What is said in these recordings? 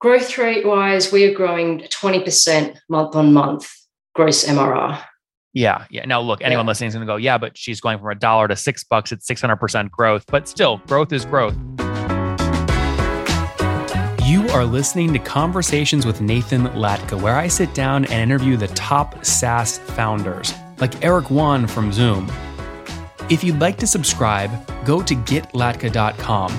Growth rate-wise, we are growing 20% month on month, gross MRR. Yeah. Now look, anyone listening is going to go, yeah, but she's going from $1 to $6. It's 600% growth, but still growth is growth. You are listening to Conversations with Nathan Latka, where I sit down and interview the top SaaS founders, like Eric Wan from Zoom. If you'd like to subscribe, go to getlatka.com.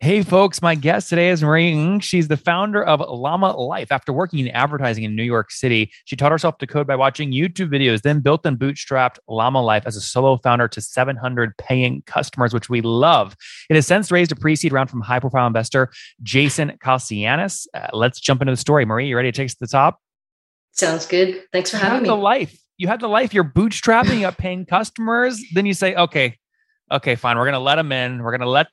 Hey folks, my guest today is Marie Ng. She's the founder of Llama Life. After working in advertising in New York City, she taught herself to code by watching YouTube videos, then built and bootstrapped Llama Life as a solo founder to 700 paying customers, which we love. It has since raised a pre-seed round from high-profile investor Jason Calacanis. Let's jump into the story. Marie, you ready to take us to the top? Sounds good. Thanks for having me. You had the life. You're bootstrapping, you got paying customers. Then you say, okay, fine. We're going to let them in. We're going to let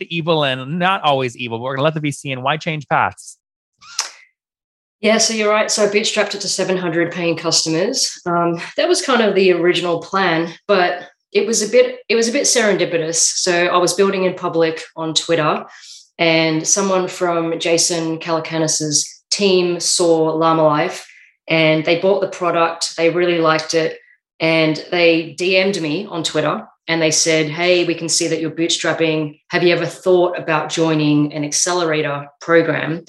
the evil in. Not always evil, but we're going to let the VC in. Why change paths? Yeah, so you're right. So I bootstrapped it to 700 paying customers. That was kind of the original plan, but it was a bit serendipitous. So I was building in public on Twitter, and someone from Jason Calacanis' team saw Llama Life, and they bought the product. They really liked it, and they DM'd me on Twitter. And they said, hey, we can see that you're bootstrapping. Have you ever thought about joining an accelerator program?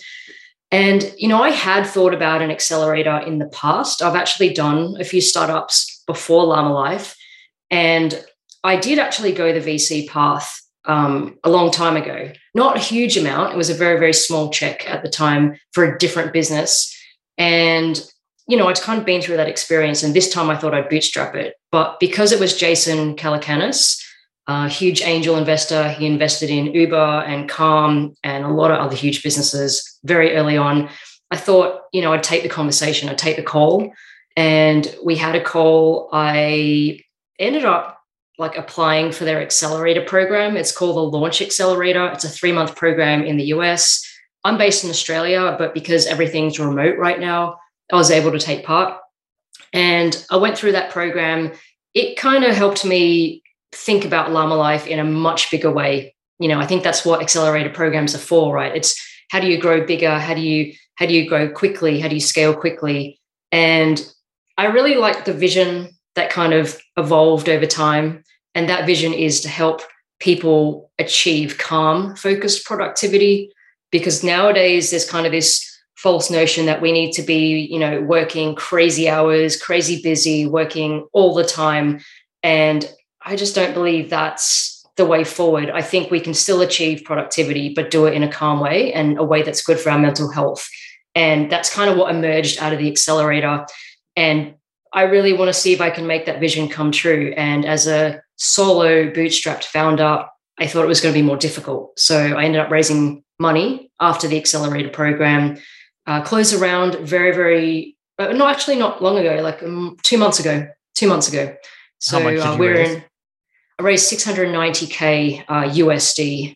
And, you know, I had thought about an accelerator in the past. I've actually done a few startups before Llama Life. And I did actually go the VC path a long time ago. Not a huge amount. It was a very, very small check at the time for a different business. And, you know, I'd kind of been through that experience, and this time I thought I'd bootstrap it. But because it was Jason Calacanis, a huge angel investor, he invested in Uber and Calm and a lot of other huge businesses very early on, I thought, you know, I'd take the conversation, I'd take the call. And we had a call. I ended up like applying for their accelerator program. It's called the Launch Accelerator. It's a 3-month program in the US. I'm based in Australia, but because everything's remote right now, I was able to take part, and I went through that program. It kind of helped me think about Llama Life in a much bigger way. You know, I think that's what accelerator programs are for, right? It's how do you grow bigger? How do you grow quickly? How do you scale quickly? And I really like the vision that kind of evolved over time. And that vision is to help people achieve calm, focused productivity, because nowadays there's kind of this false notion that we need to be, you know, working crazy hours, crazy busy, working all the time. And I just don't believe that's the way forward. I think we can still achieve productivity, but do it in a calm way and a way that's good for our mental health. And that's kind of what emerged out of the accelerator. And I really want to see if I can make that vision come true. And as a solo bootstrapped founder, I thought it was going to be more difficult. So I ended up raising money after the accelerator program. Close around very, very, not long ago, like 2 months ago. So I raised $690K USD.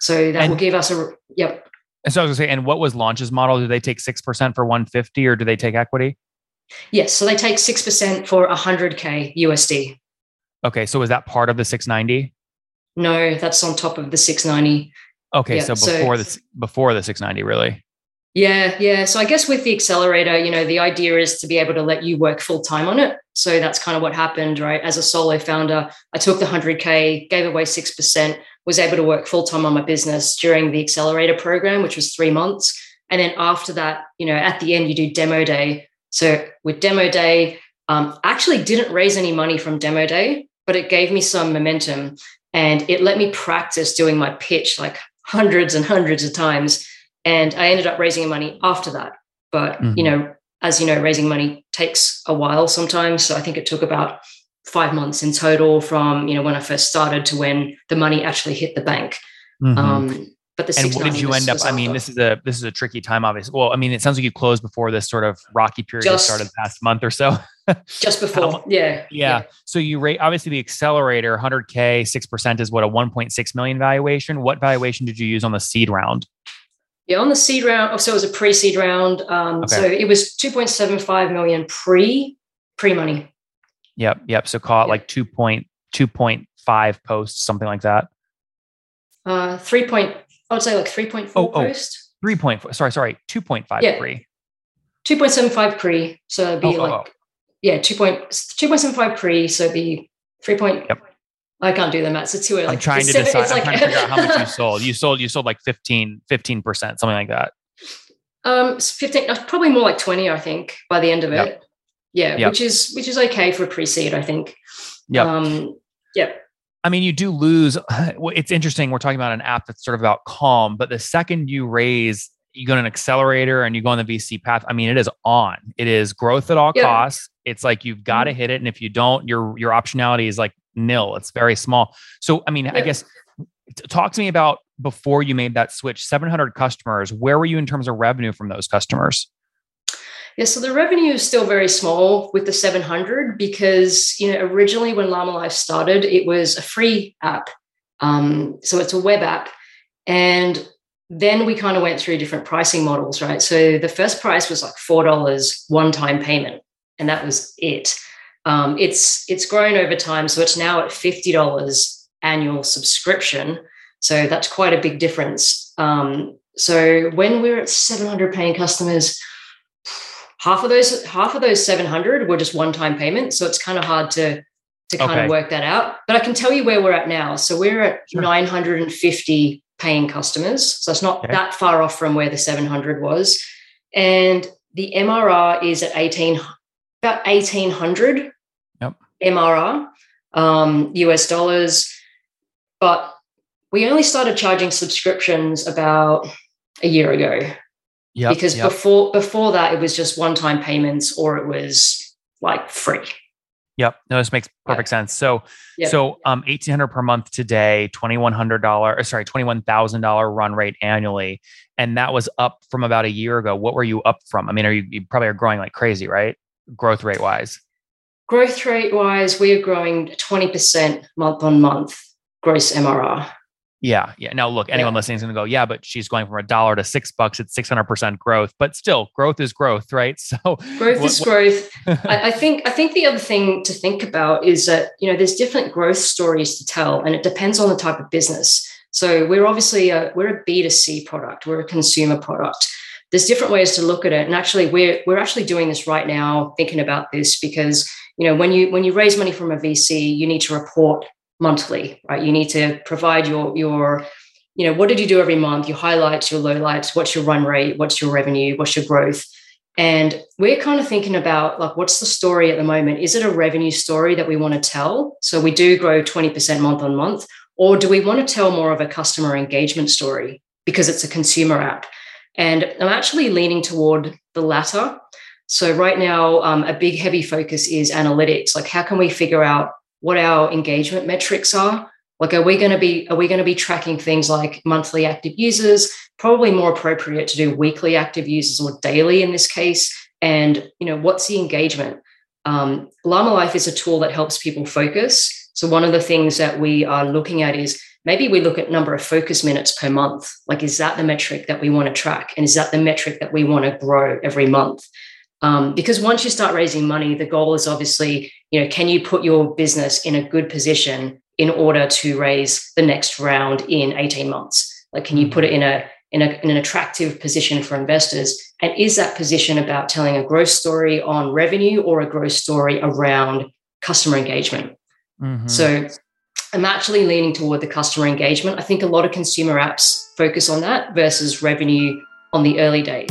So that will give us yep. And so I was going to say, and what was Launch's model? Do they take 6% for 150 or do they take equity? Yes. So they take 6% for 100K USD. Okay. So was that part of the 690? No, that's on top of the 690. Okay. Yep. So before the 690 really? Yeah. So I guess with the accelerator, you know, the idea is to be able to let you work full time on it. So that's kind of what happened, right? As a solo founder, I took the 100K, gave away 6%, was able to work full time on my business during the accelerator program, which was 3 months. And then after that, you know, at the end, you do demo day. So with demo day, I actually didn't raise any money from demo day, but it gave me some momentum and it let me practice doing my pitch like hundreds and hundreds of times. And I ended up raising money after that. But, you know, as you know, raising money takes a while sometimes. So I think it took about 5 months in total from, you know, when I first started to when the money actually hit the bank. Mm-hmm. Um, But the and what did you end up? I mean, this is a tricky time, obviously. Well, I mean, it sounds like you closed before this sort of rocky period that started the past month or so. Just before, yeah. So you rate obviously the accelerator, 100K, 6% is what, a 1.6 million valuation. What valuation did you use on the seed round? Yeah, on the seed round, so it was a pre-seed round. So it was 2.75 million pre-money. Yep. So call it like 2.5 posts, something like that. 3.4 posts. 3.4. Sorry. 2.5 pre. 2.75 pre. So it'd be 2.75 pre. So it'd be 3. Yep. I can't do the math. It's too early. I'm trying to decide. I'm trying to figure out how much you sold. You sold like 15%, something like that. 15, probably more like 20, I think, by the end of it. Yeah. Yep. Which is okay for a pre-seed, I think. Yeah. I mean, you do lose. It's interesting. We're talking about an app that's sort of about calm, but the second you raise, you go to an accelerator and you go on the VC path. I mean, it is on. It is growth at all costs. It's like you've got to hit it, and if you don't, your optionality is like nil. It's very small. So, I mean, I guess talk to me about before you made that switch. 700 customers. Where were you in terms of revenue from those customers? Yeah, so the revenue is still very small with the 700 because, originally when Llama Life started, it was a free app. So it's a web app. And then we kind of went through different pricing models, right? So the first price was like $4 one-time payment, and that was it. It's grown over time. So it's now at $50 annual subscription. So that's quite a big difference. So when we're at 700 paying customers, half of those 700 were just one-time payments. So it's kind of hard to kind of work that out. But I can tell you where we're at now. So we're at 950 paying customers. So it's not that far off from where the 700 was. And the MRR is at about 1,800 MRR, US dollars. But we only started charging subscriptions about a year ago. Because before that, it was just one-time payments or it was like free. Yep. No, this makes perfect sense. So, $1,800 per month today, $21,000 run rate annually. And that was up from about a year ago. What were you up from? I mean, you probably are growing like crazy, right? Growth rate wise, we are growing 20% month on month gross MRR. Yeah. Now look, anyone listening is going to go, yeah, but she's going from $1 to $6. It's 600% growth, but still growth is growth, right? So growth is growth. I think the other thing to think about is that, there's different growth stories to tell and it depends on the type of business. So we're obviously we're a B2C product. We're a consumer product. There's different ways to look at it. And actually we're actually doing this right now, thinking about this because, when you raise money from a VC, you need to report monthly, right? You need to provide your what did you do every month? Your highlights, your lowlights, what's your run rate, what's your revenue, what's your growth? And we're kind of thinking about like, what's the story at the moment? Is it a revenue story that we want to tell? So we do grow 20% month on month, or do we want to tell more of a customer engagement story because it's a consumer app? And I'm actually leaning toward the latter. So right now, a big heavy focus is analytics. Like how can we figure out what our engagement metrics are. Like, are we going to be tracking things like monthly active users? Probably more appropriate to do weekly active users or daily in this case. And, what's the engagement? Llama Life is a tool that helps people focus. So one of the things that we are looking at is maybe we look at number of focus minutes per month. Like, is that the metric that we want to track? And is that the metric that we want to grow every month? Because once you start raising money, the goal is obviously, can you put your business in a good position in order to raise the next round in 18 months? Like, can you put it in an attractive position for investors? And is that position about telling a growth story on revenue or a growth story around customer engagement? Mm-hmm. So I'm actually leaning toward the customer engagement. I think a lot of consumer apps focus on that versus revenue on the early days.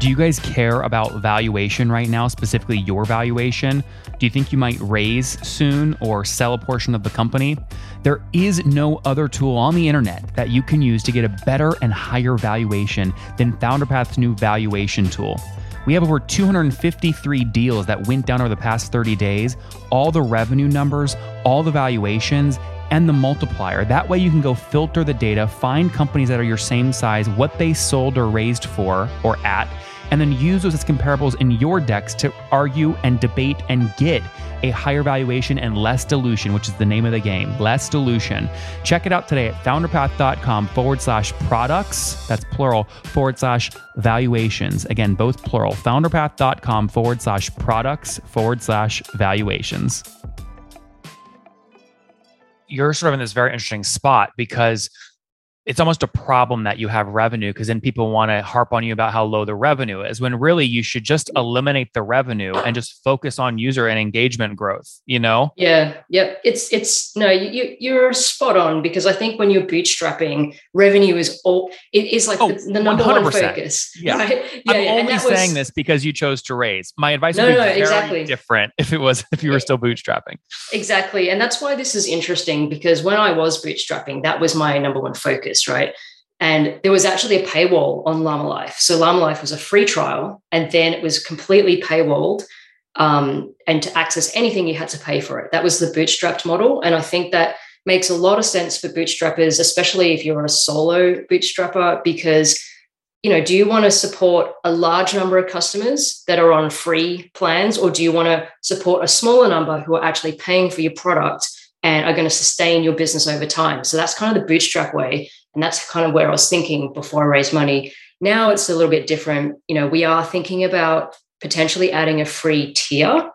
Do you guys care about valuation right now, specifically your valuation? Do you think you might raise soon or sell a portion of the company? There is no other tool on the internet that you can use to get a better and higher valuation than FounderPath's new valuation tool. We have over 253 deals that went down over the past 30 days, all the revenue numbers, all the valuations, and the multiplier. That way you can go filter the data, find companies that are your same size, what they sold or raised for or at, and then use those as comparables in your decks to argue and debate and get a higher valuation and less dilution, which is the name of the game, less dilution. Check it out today at founderpath.com/products, that's plural, /valuations. Again, both plural, founderpath.com/products/valuations. You're sort of in this very interesting spot because it's almost a problem that you have revenue, because then people want to harp on you about how low the revenue is, when really you should just eliminate the revenue and just focus on user and engagement growth, you know? Yeah. Yep. It's no, you're spot on, because I think when you're bootstrapping, revenue is all, it is like the number 100%. One focus. Yeah. Right? Yeah. I'm only saying this because you chose to raise. My advice would be very different if you were still bootstrapping. Exactly. And that's why this is interesting, because when I was bootstrapping, that was my number one focus. Right. And there was actually a paywall on Llama Life. So Llama Life was a free trial, and then it was completely paywalled. And to access anything, you had to pay for it. That was the bootstrapped model. And I think that makes a lot of sense for bootstrappers, especially if you're a solo bootstrapper, because, you know, do you want to support a large number of customers that are on free plans, or do you want to support a smaller number who are actually paying for your product and are going to sustain your business over time? So that's kind of the bootstrap way. And that's kind of where I was thinking before I raised money. Now it's a little bit different. You know, we are thinking about potentially adding a free tier.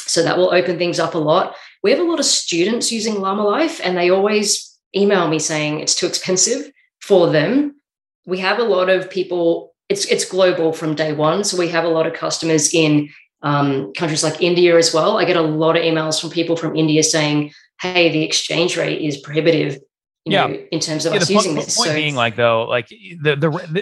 So that will open things up a lot. We have a lot of students using Llama Life, and they always email me saying it's too expensive for them. We have a lot of people, it's global from day one. So we have a lot of customers in countries like India as well. I get a lot of emails from people from India saying, hey, the exchange rate is prohibitive. In terms of us using this. The point being,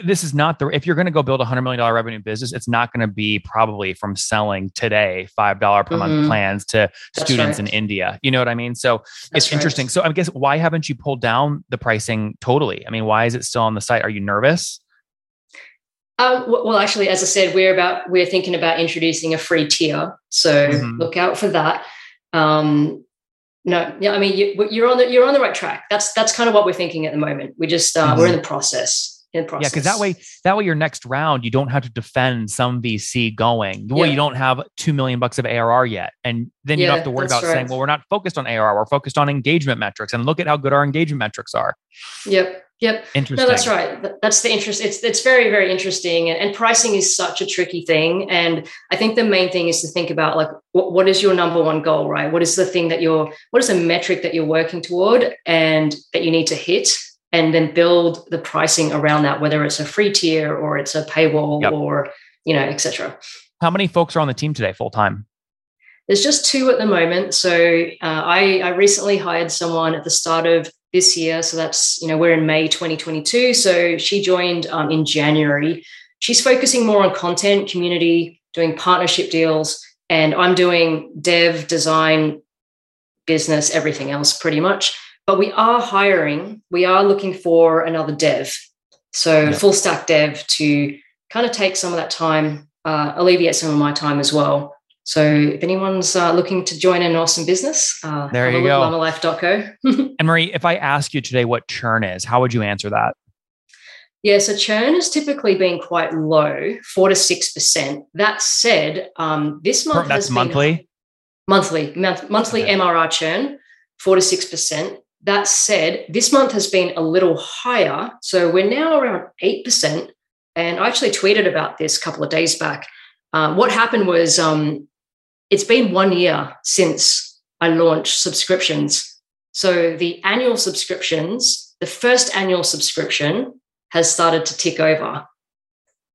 this is not the, if you're going to go build a $100 million revenue business, it's not going to be probably from selling today $5 per month plans to students in India. You know what I mean? So it's interesting. So I guess, why haven't you pulled down the pricing totally? I mean, why is it still on the site? Are you nervous? Well, actually, as I said, we're thinking about introducing a free tier. So look out for that. No, yeah, I mean you're on the right track. That's kind of what we're thinking at the moment. We just we're in the process. Yeah, because that way your next round you don't have to defend some VC going, well, you don't have $2 million of ARR yet, and then you don't have to worry about saying, well, we're not focused on ARR, we're focused on engagement metrics, and look at how good our engagement metrics are. Yep. Interesting. No, that's right. That's the interest. It's very, very interesting. And pricing is such a tricky thing. And I think the main thing is to think about, like, what is your number one goal, right? What is the metric that you're working toward and that you need to hit, and then build the pricing around that, whether it's a free tier or it's a paywall or, et cetera. How many folks are on the team today full time? There's just 2 at the moment. So I recently hired someone at the start of this year. So that's, we're in May 2022. So she joined in January. She's focusing more on content, community, doing partnership deals, and I'm doing dev, design, business, everything else pretty much. But we are hiring. We are looking for another dev. So full stack dev to kind of take some of that time, alleviate some of my time as well. So if anyone's looking to join an awesome business, there you go. LlamaLife.co. And Marie, if I ask you today what churn is, how would you answer that? Yeah, so churn has typically been quite low, 4 to 6%. That said, this month has been monthly MRR churn, 4 to 6%. That said, this month has been a little higher. So we're now around 8%. And I actually tweeted about this a couple of days back. What happened was, it's been 1 year since I launched subscriptions. So the first annual subscription has started to tick over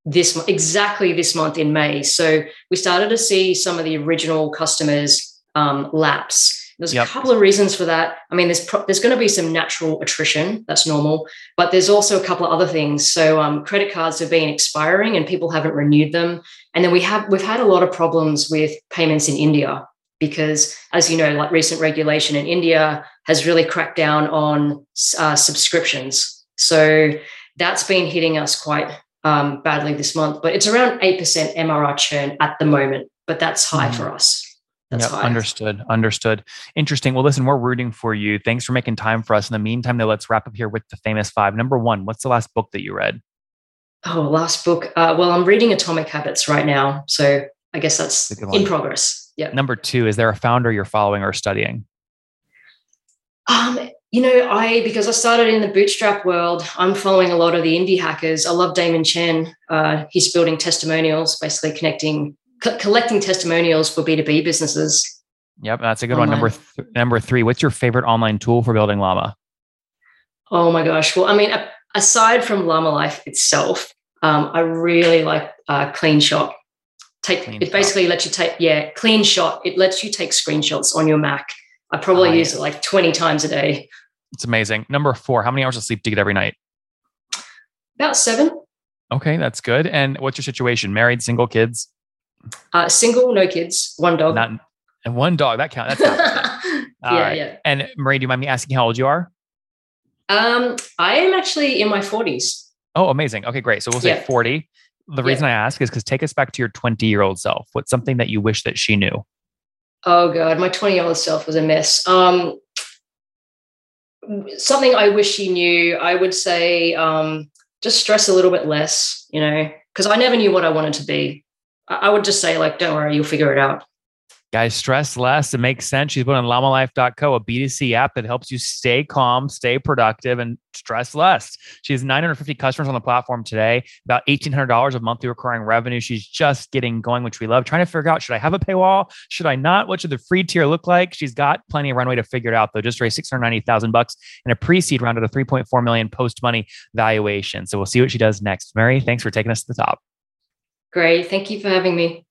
exactly this month in May. So we started to see some of the original customers lapse. There's a couple of reasons for that. I mean, there's going to be some natural attrition. That's normal. But there's also a couple of other things. So credit cards have been expiring and people haven't renewed them. And then we've had a lot of problems with payments in India because, as you know, like recent regulation in India has really cracked down on subscriptions. So that's been hitting us quite badly this month. But it's around 8% MRR churn at the moment, but that's high for us. That's fine. Understood. Interesting. Well, listen, we're rooting for you. Thanks for making time for us. In the meantime, though, let's wrap up here with the famous five. Number one, what's the last book that you read? Oh, last book. Well, I'm reading Atomic Habits right now. So I guess that's in progress. Yeah. Number two, is there a founder you're following or studying? Because I started in the bootstrap world, I'm following a lot of the indie hackers. I love Damon Chen. He's building testimonials, basically collecting testimonials for B2B businesses. Yep. That's a good one. Number three, what's your favorite online tool for building Llama? Oh my gosh. Well, I mean, aside from Llama Life itself, I really like CleanShot. CleanShot. It lets you take screenshots on your Mac. I probably use it like 20 times a day. It's amazing. Number four, how many hours of sleep do you get every night? About 7. Okay, that's good. And what's your situation? Married, single, kids? Single, no kids, one dog. And one dog, that counts. Yeah. And Marie, do you mind me asking how old you are? I am actually in my 40s. Oh, amazing. Okay, great. So we'll say 40. The reason I ask is because take us back to your 20-year-old self. What's something that you wish that she knew? Oh God, my 20-year-old self was a mess. Something I wish she knew, I would say, just stress a little bit less, because I never knew what I wanted to be. I would just say, don't worry, you'll figure it out. Guys, stress less. It makes sense. She's going to LlamaLife.co, a B2C app that helps you stay calm, stay productive, and stress less. She has 950 customers on the platform today, about $1,800 of monthly recurring revenue. She's just getting going, which we love. Trying to figure out, should I have a paywall? Should I not? What should the free tier look like? She's got plenty of runway to figure it out, though. Just raised $690,000 in a pre-seed round at a $3.4 million post-money valuation. So we'll see what she does next. Mary, thanks for taking us to the top. Great. Thank you for having me.